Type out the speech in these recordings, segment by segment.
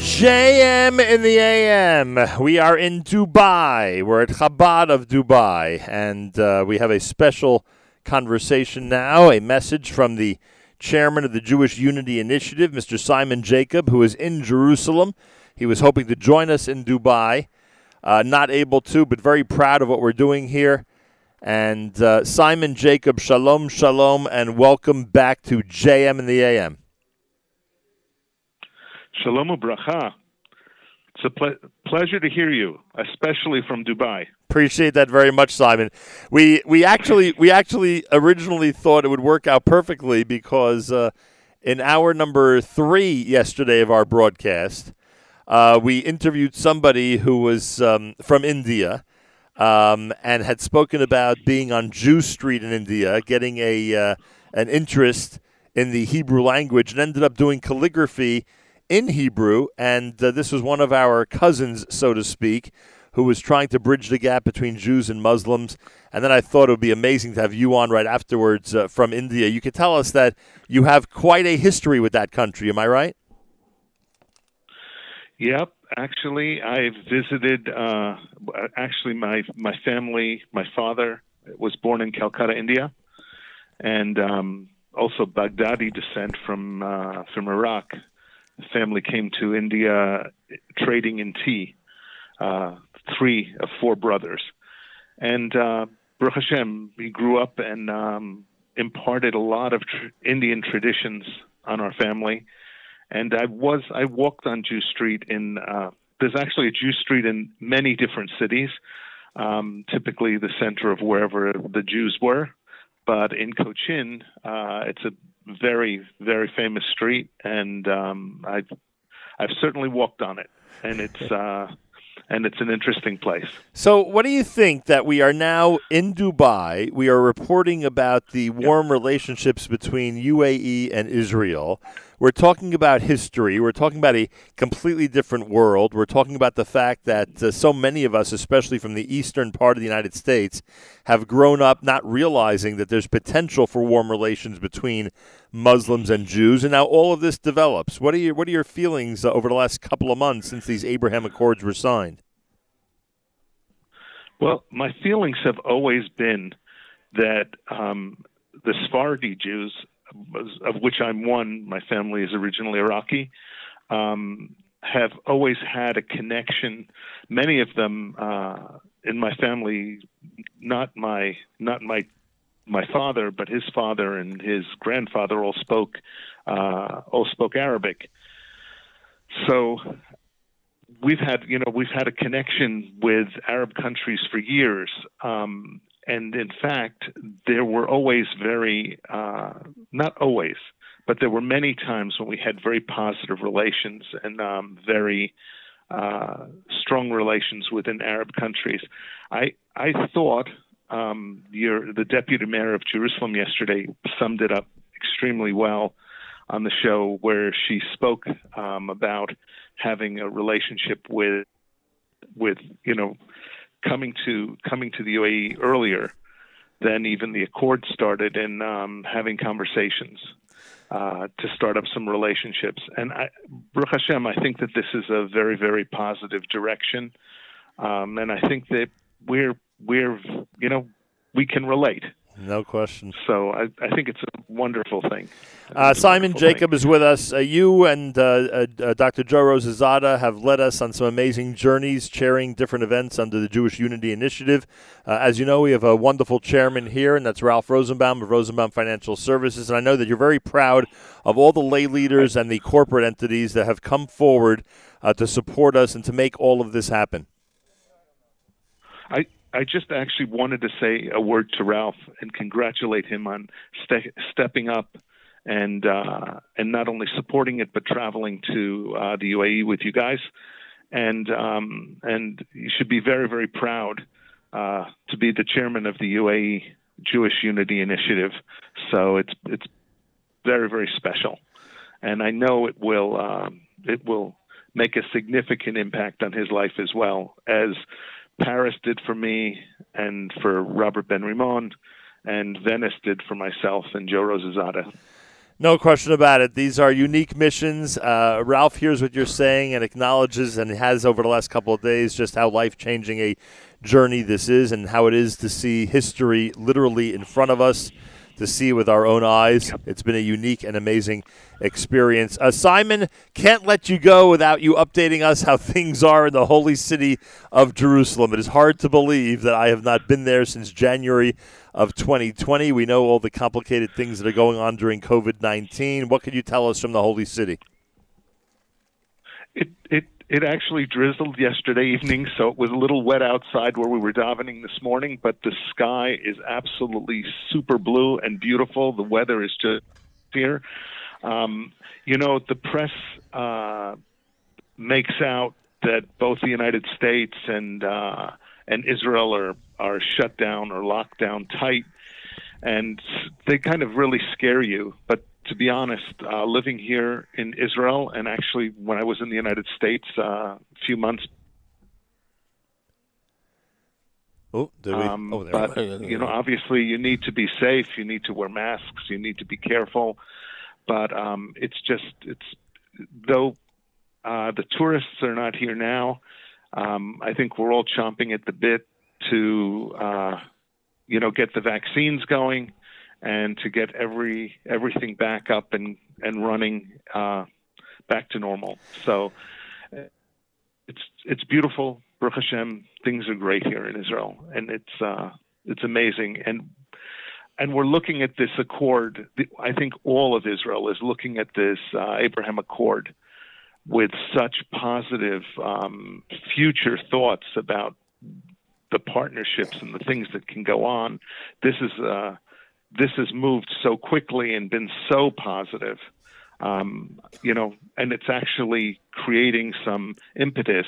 JM in the AM. We are in Dubai. We're at Chabad of Dubai. And we have a special conversation now, a message from the chairman of the Jewish Unity Initiative, Mr. Simon Jacob, who is in Jerusalem. He was hoping to join us in Dubai. Not able to, but very proud of what we're doing here. And Simon Jacob, shalom, shalom, and welcome back to JM in the AM. Shalom ubracha. It's a pleasure to hear you, especially from Dubai. Appreciate that very much, Simon. We actually originally thought it would work out perfectly because in hour number 3 yesterday of our broadcast, we interviewed somebody who was from India and had spoken about being on Jew Street in India, getting an interest in the Hebrew language, and ended up doing calligraphy in Hebrew, and this was one of our cousins, so to speak, who was trying to bridge the gap between Jews and Muslims. And then I thought it would be amazing to have you on right afterwards from India. You could tell us that you have quite a history with that country. Am I right? Yep. Actually, I've visited, my family, my father was born in Calcutta, India, and also Baghdadi descent from Iraq. The family came to India trading in tea, 3 of 4 brothers. And Baruch Hashem, he grew up and imparted a lot of Indian traditions on our family. And I walked on Jew Street there's actually a Jew Street in many different cities, typically the center of wherever the Jews were. But in Cochin, it's a very, very famous street, and I've certainly walked on it, and it's an interesting place. So, what do you think that we are now in Dubai? We are reporting about the warm relationships between UAE and Israel. We're talking about history. We're talking about a completely different world. We're talking about the fact that so many of us, especially from the eastern part of the United States, have grown up not realizing that there's potential for warm relations between Muslims and Jews. And now all of this develops. What are your feelings over the last couple of months since these Abraham Accords were signed? Well, my feelings have always been that the Sephardi Jews, of which I'm one, my family is originally Iraqi, have always had a connection. Many of them in my family, not my father, but his father and his grandfather all spoke Arabic. So we've had a connection with Arab countries for years. And in fact, there were always not always, but there were many times when we had very positive relations and very strong relations within Arab countries. I thought the deputy mayor of Jerusalem yesterday summed it up extremely well on the show, where she spoke about having a relationship with coming to the UAE earlier than even the accord started, and having conversations to start up some relationships. And Baruch Hashem, I think that this is a very, very positive direction, and I think that we can relate. No question. So I think it's a wonderful thing. Simon Jacob is with us. You and Dr. Joe Rosazada have led us on some amazing journeys, chairing different events under the Jewish Unity Initiative. As you know, we have a wonderful chairman here, and that's Ralph Rosenbaum of Rosenbaum Financial Services. And I know that you're very proud of all the lay leaders and the corporate entities that have come forward to support us and to make all of this happen. I just actually wanted to say a word to Ralph and congratulate him on stepping up and not only supporting it, but traveling to the UAE with you guys. And you should be very, very proud to be the chairman of the UAE Jewish Unity Initiative. So it's very, very special. And I know it will make a significant impact on his life as well, as Paris did for me and for Robert Ben-Rimond, and Venice did for myself and Joe Rosazada. No question about it. These are unique missions. Ralph hears what you're saying and acknowledges and has over the last couple of days just how life-changing a journey this is and how it is to see history literally in front of us, to see with our own eyes. Yep. It's been a unique and amazing experience. Simon, can't let you go without you updating us how things are in the holy city of Jerusalem. It is hard to believe that I have not been there since January of 2020. We know all the complicated things that are going on during COVID-19. What can you tell us from the holy city? It actually drizzled yesterday evening, so it was a little wet outside where we were davening this morning, but the sky is absolutely super blue and beautiful. The weather is just here. You know, the press makes out that both the United States and Israel are shut down or locked down tight, and they kind of really scare you, but to be honest, living here in Israel, and actually when I was in the United States a few months. Oh, did we? You know, obviously you need to be safe. You need to wear masks. You need to be careful. But though the tourists are not here now, I think we're all chomping at the bit to, get the vaccines going. And to get everything back up and running back to normal. So it's beautiful. Baruch Hashem, things are great here in Israel, and it's amazing. And we're looking at this accord. I think all of Israel is looking at this Abraham Accord with such positive future thoughts about the partnerships and the things that can go on. This has moved so quickly and been so positive, and it's actually creating some impetus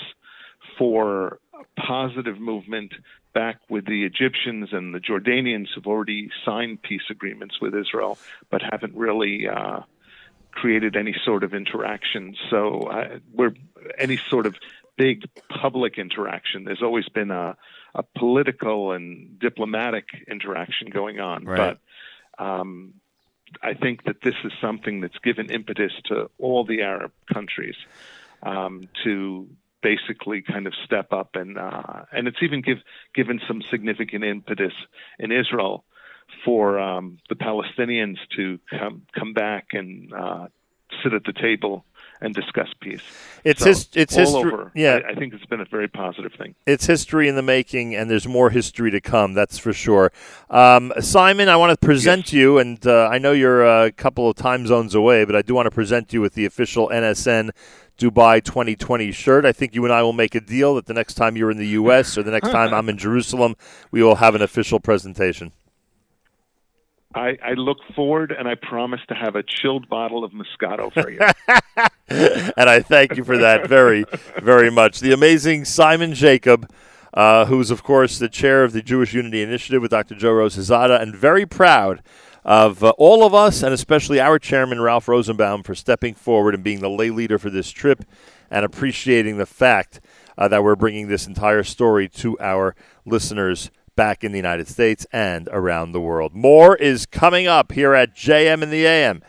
for positive movement back with the Egyptians and the Jordanians who've already signed peace agreements with Israel, but haven't really created any sort of interaction. So we're any sort of big public interaction. There's always been a political and diplomatic interaction going on. Right. But I think that this is something that's given impetus to all the Arab countries to basically kind of step up. And it's even given some significant impetus in Israel for the Palestinians to come back and sit at the table and discuss peace. It's history. Yeah, I think it's been a very positive thing. It's history in the making, and there's more history to come. That's for sure. Simon, I want to present you, and I know you're a couple of time zones away, but I do want to present you with the official NSN Dubai 2020 shirt. I think you and I will make a deal that the next time you're in the U.S. or the next time I'm in Jerusalem, we will have an official presentation. I look forward, and I promise to have a chilled bottle of Moscato for you. And I thank you for that very, very much. The amazing Simon Jacob, who is, of course, the chair of the Jewish Unity Initiative with Dr. Joe Rosazada, and very proud of all of us, and especially our chairman, Ralph Rosenbaum, for stepping forward and being the lay leader for this trip and appreciating the fact that we're bringing this entire story to our listeners back in the United States and around the world. More is coming up here at JM in the AM.